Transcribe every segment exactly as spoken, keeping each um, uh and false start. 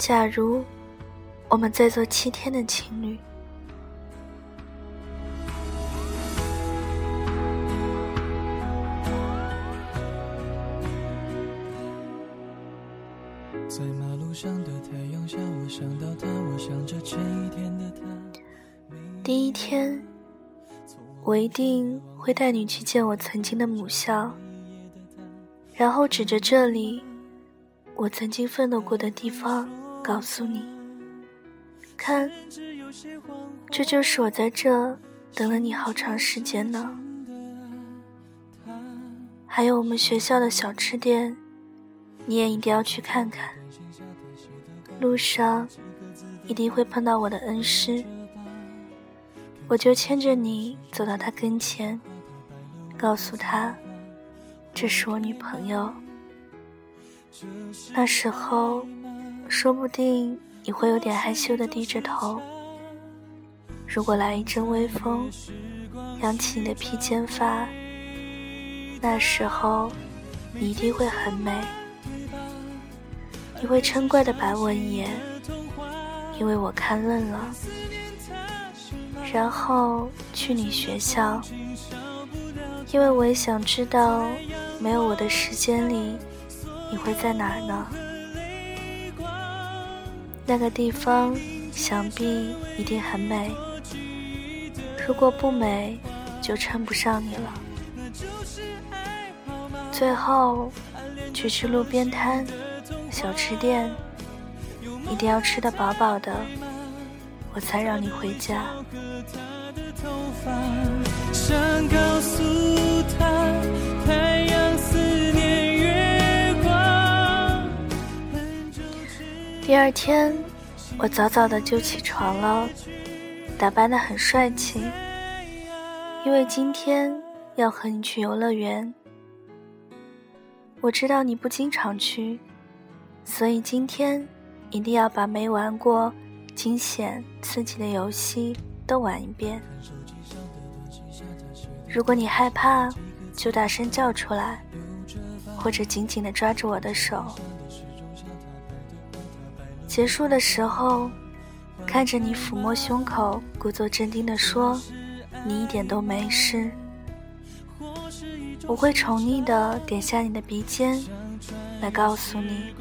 假如我们再做七天的情侣，在马路上的太阳下，我想到他，我想着前一天的他。第一天，我一定会带你去见我曾经的母校，然后指着这里，我曾经奋斗过的地方，告诉你，看，这就是我在这等了你好长时间呢。还有我们学校的小吃店，你也一定要去看看，路上一定会碰到我的恩师，我就牵着你走到他跟前，告诉他，这是我女朋友。那时候，说不定你会有点害羞地低着头。如果来一阵微风，扬起你的披肩发，那时候你一定会很美。你会嗔怪地白我一眼，因为我看愣了。然后去你学校，因为我也想知道，没有我的时间里，你会在哪儿呢？那个地方想必一定很美，如果不美就称不上你了。最后去吃路边摊小吃店，一定要吃得饱饱的，我才让你回家。想告诉他，太阳思念月光。第二天，我早早的就起床了，打扮得很帅气，因为今天要和你去游乐园。我知道你不经常去，所以今天一定要把没玩过惊险刺激的游戏都玩一遍。如果你害怕，就大声叫出来，或者紧紧地抓着我的手。结束的时候，看着你抚摸胸口，故作镇定地说，你一点都没事。我会宠溺地点下你的鼻尖，来告诉你，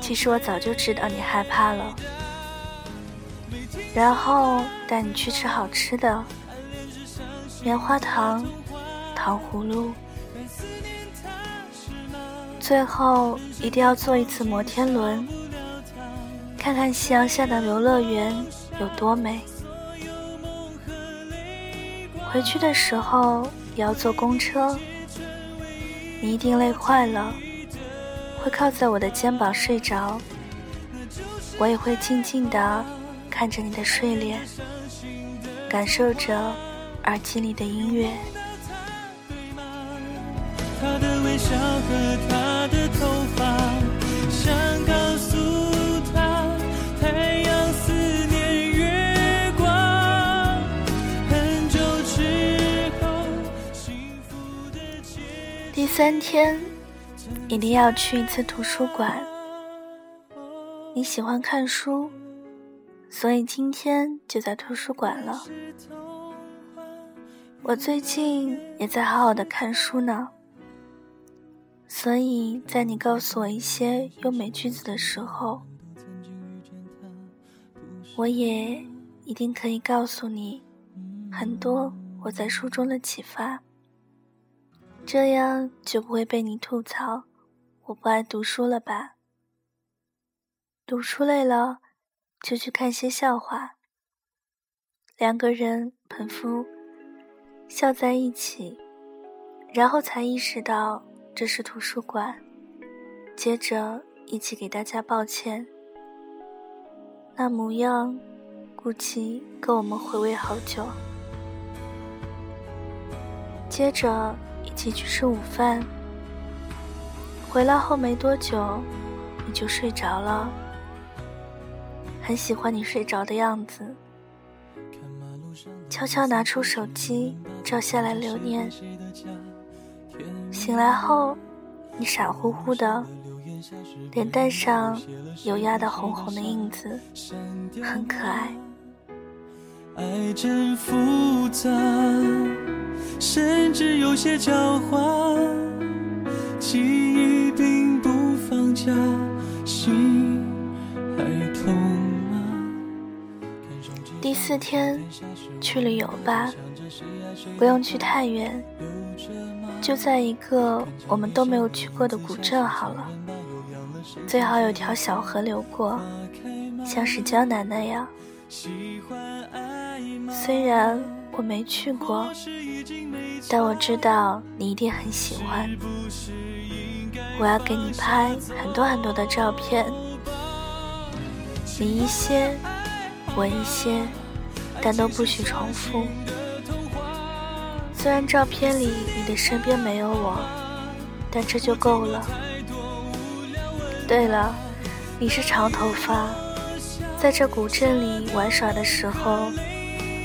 其实我早就知道你害怕了。然后带你去吃好吃的，棉花糖、糖葫芦，最后一定要坐一次摩天轮，看看夕阳下的游乐园有多美。回去的时候也要坐公车，你一定累坏了，会靠在我的肩膀睡着，我也会静静地看着你的睡脸，感受着耳机里的音乐。他的微笑和他的头发，想告诉他，太阳思念月光，很久之后幸福的结局。第三天一定要去一次图书馆，你喜欢看书，所以今天就在图书馆了。我最近也在好好的看书呢，所以在你告诉我一些优美句子的时候，我也一定可以告诉你很多我在书中的启发，这样就不会被你吐槽我不爱读书了吧。读书累了就去看些笑话，两个人捧腹笑在一起，然后才意识到这是图书馆，接着一起给大家抱歉，那模样估计够我们回味好久。接着一起去吃午饭，回来后没多久你就睡着了，很喜欢你睡着的样子，悄悄拿出手机照下来留念。醒来后你傻乎乎的，脸蛋上有压得红红的印子，很可爱。爱真复杂，甚至有些狡猾，记忆并不放假，心还痛吗？第四天去旅游吧，不用去太远，就在一个我们都没有去过的古镇好了，最好有条小河流过，像是江南那样。虽然我没去过，但我知道你一定很喜欢。我要给你拍很多很多的照片，你一些我一些，但都不许重复。虽然照片里你的身边没有我，但这就够了。对了，你是长头发，在这古镇里玩耍的时候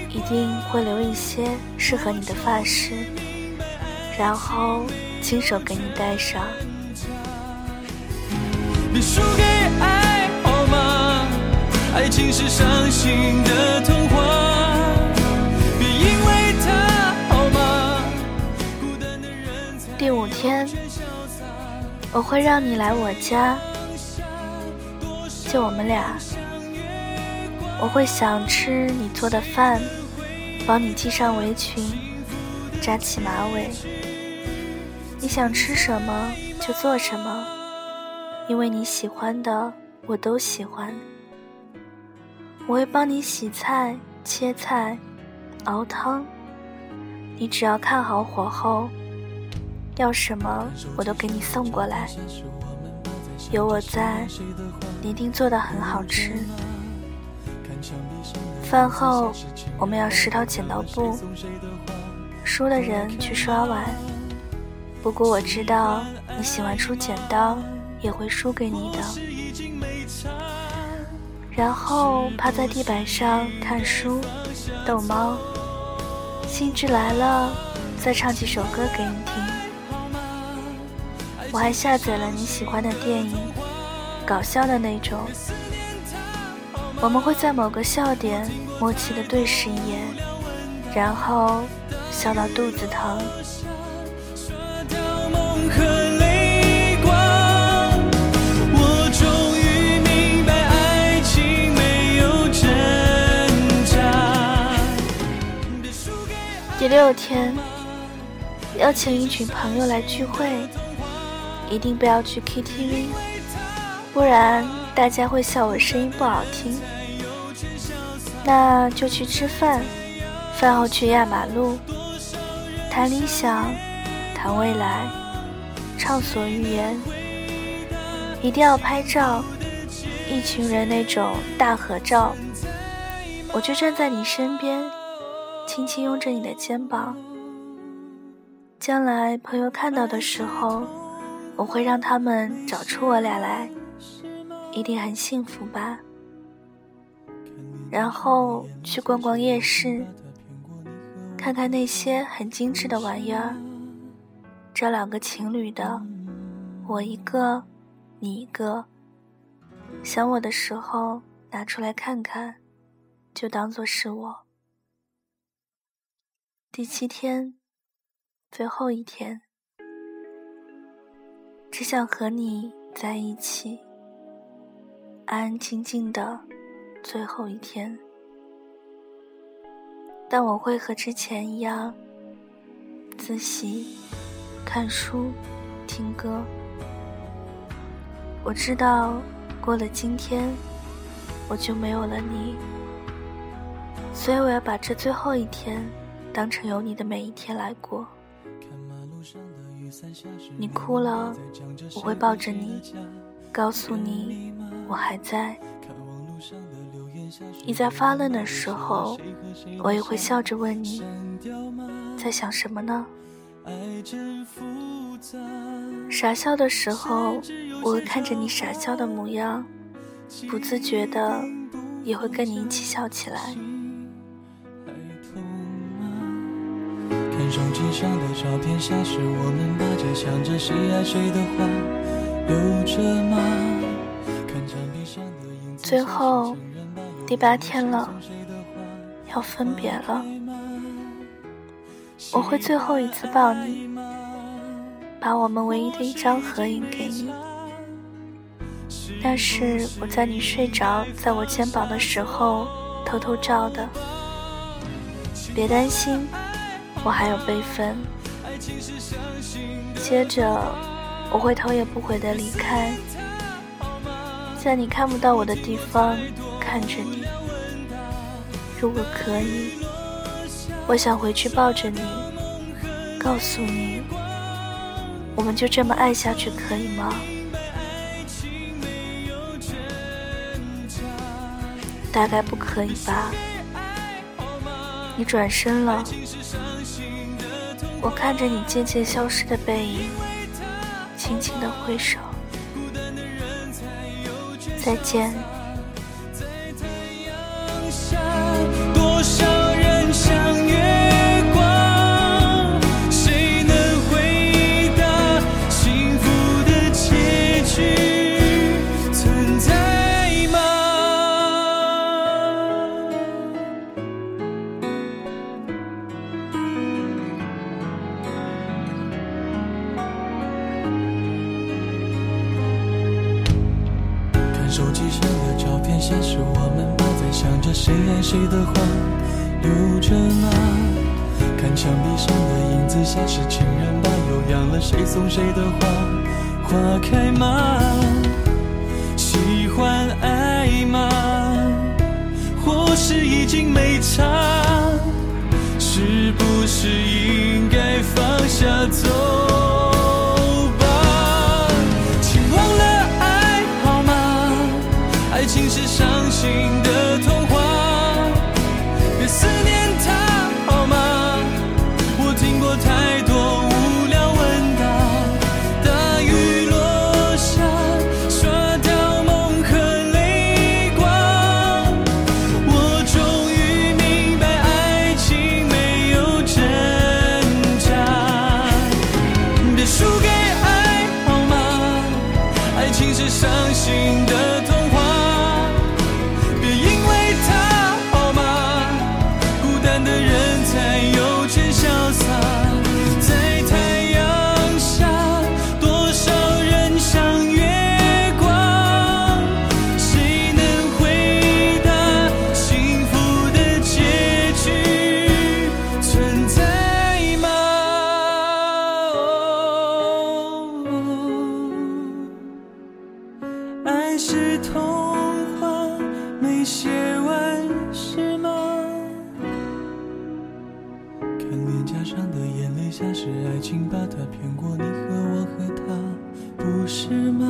一定会留一些适合你的发饰，然后亲手给你戴上。别输给爱好吗？爱情是伤心的童话，别因为它好吗？孤单的人才。第五天，我会让你来我家，就我们俩。我会想吃你做的饭，帮你系上围裙，扎起马尾。你想吃什么就做什么，因为你喜欢的我都喜欢。我会帮你洗菜、切菜、熬汤，你只要看好火候，要什么我都给你送过来。有我在，你一定做得很好吃。饭后我们要石头剪刀布，输的人去刷碗。不过我知道你喜欢出剪刀，也会输给你的。然后趴在地板上看书、逗猫，兴致来了再唱几首歌给你听。我还下载了你喜欢的电影，搞笑的那种。我们会在某个笑点默契地对视一眼，然后笑到肚子疼。第六天，邀请一群朋友来聚会，一定不要去 K T V， 不然大家会笑我声音不好听。那就去吃饭，饭后去压马路，谈理想，谈未来，畅所欲言。一定要拍照，一群人那种大合照。我就站在你身边，轻轻拥着你的肩膀。将来朋友看到的时候，我会让他们找出我俩来，一定很幸福吧。然后去逛逛夜市，看看那些很精致的玩意儿，找两个情侣的，我一个你一个，想我的时候拿出来看看，就当作是我。第七天，最后一天，只想和你在一起，安安静静的最后一天。但我会和之前一样，自习、看书、听歌。我知道过了今天我就没有了你，所以我要把这最后一天当成有你的每一天来过。你哭了，我会抱着你，告诉你我还在。你在发愣的时候，我也会笑着问你在想什么呢。傻笑的时候，我会看着你傻笑的模样，不自觉的也会跟你一起笑起来。手机上的照片下是我们大街想着谁爱谁的话，有着吗？最后第八天了，要分别了，我会最后一次抱你，把我们唯一的一张合影给你。那是我在你睡着在我肩膀的时候偷偷照的，别担心，我还有备份。接着我会头也不回地离开，在你看不到我的地方看着你。如果可以，我想回去抱着你，告诉你我们就这么爱下去，可以吗？大概不可以吧。你转身了，我看着你渐渐消失的背影，轻轻地挥手，再见。多少人像月光，谁能回答幸福的结局存在吗？看手机上的照片，像是我们抱在想着谁爱谁的话，有着吗？看墙壁上的影子，像是情人把又养了谁送谁的花，花开吗？喜欢爱吗？或是已经没差？是不是应该放下走？像是爱情把它骗过，你和我和他，不是吗？